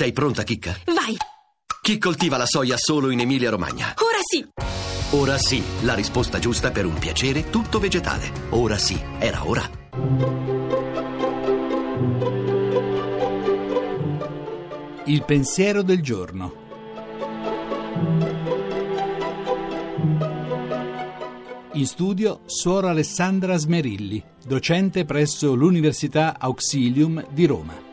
Sei pronta, Chicca? Vai! Chi coltiva la soia solo in Emilia-Romagna? Ora sì! Ora sì, la risposta giusta per un piacere tutto vegetale. Ora sì, era ora. Il pensiero del giorno. In studio Suor Alessandra Smerilli, docente presso l'Università Auxilium di Roma.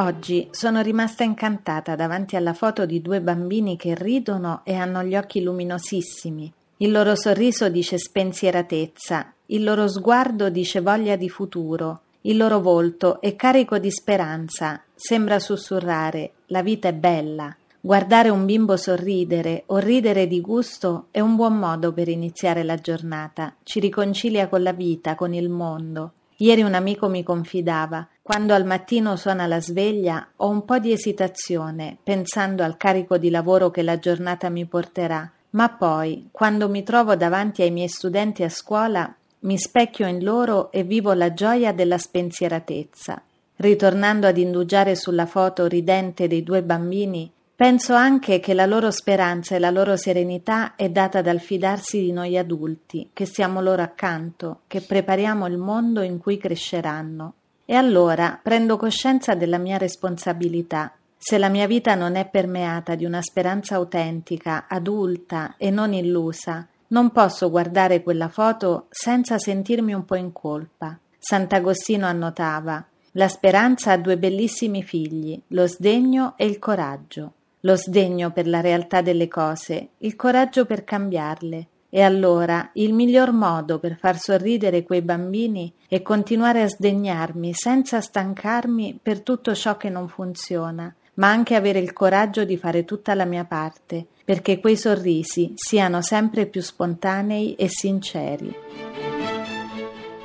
Oggi sono rimasta incantata davanti alla foto di due bambini che ridono e hanno gli occhi luminosissimi. Il loro sorriso dice spensieratezza, il loro sguardo dice voglia di futuro, il loro volto è carico di speranza, sembra sussurrare, la vita è bella. Guardare un bimbo sorridere o ridere di gusto è un buon modo per iniziare la giornata, ci riconcilia con la vita, con il mondo. Ieri un amico mi confidava, quando al mattino suona la sveglia ho un po' di esitazione pensando al carico di lavoro che la giornata mi porterà, ma poi, quando mi trovo davanti ai miei studenti a scuola, mi specchio in loro e vivo la gioia della spensieratezza. Ritornando ad indugiare sulla foto ridente dei due bambini, penso anche che la loro speranza e la loro serenità è data dal fidarsi di noi adulti, che siamo loro accanto, che prepariamo il mondo in cui cresceranno. E allora prendo coscienza della mia responsabilità. Se la mia vita non è permeata di una speranza autentica, adulta e non illusa, non posso guardare quella foto senza sentirmi un po' in colpa. Sant'Agostino annotava: la speranza ha due bellissimi figli, lo sdegno e il coraggio. Lo sdegno per la realtà delle cose, il coraggio per cambiarle. E allora il miglior modo per far sorridere quei bambini è continuare a sdegnarmi senza stancarmi per tutto ciò che non funziona, ma anche avere il coraggio di fare tutta la mia parte, perché quei sorrisi siano sempre più spontanei e sinceri.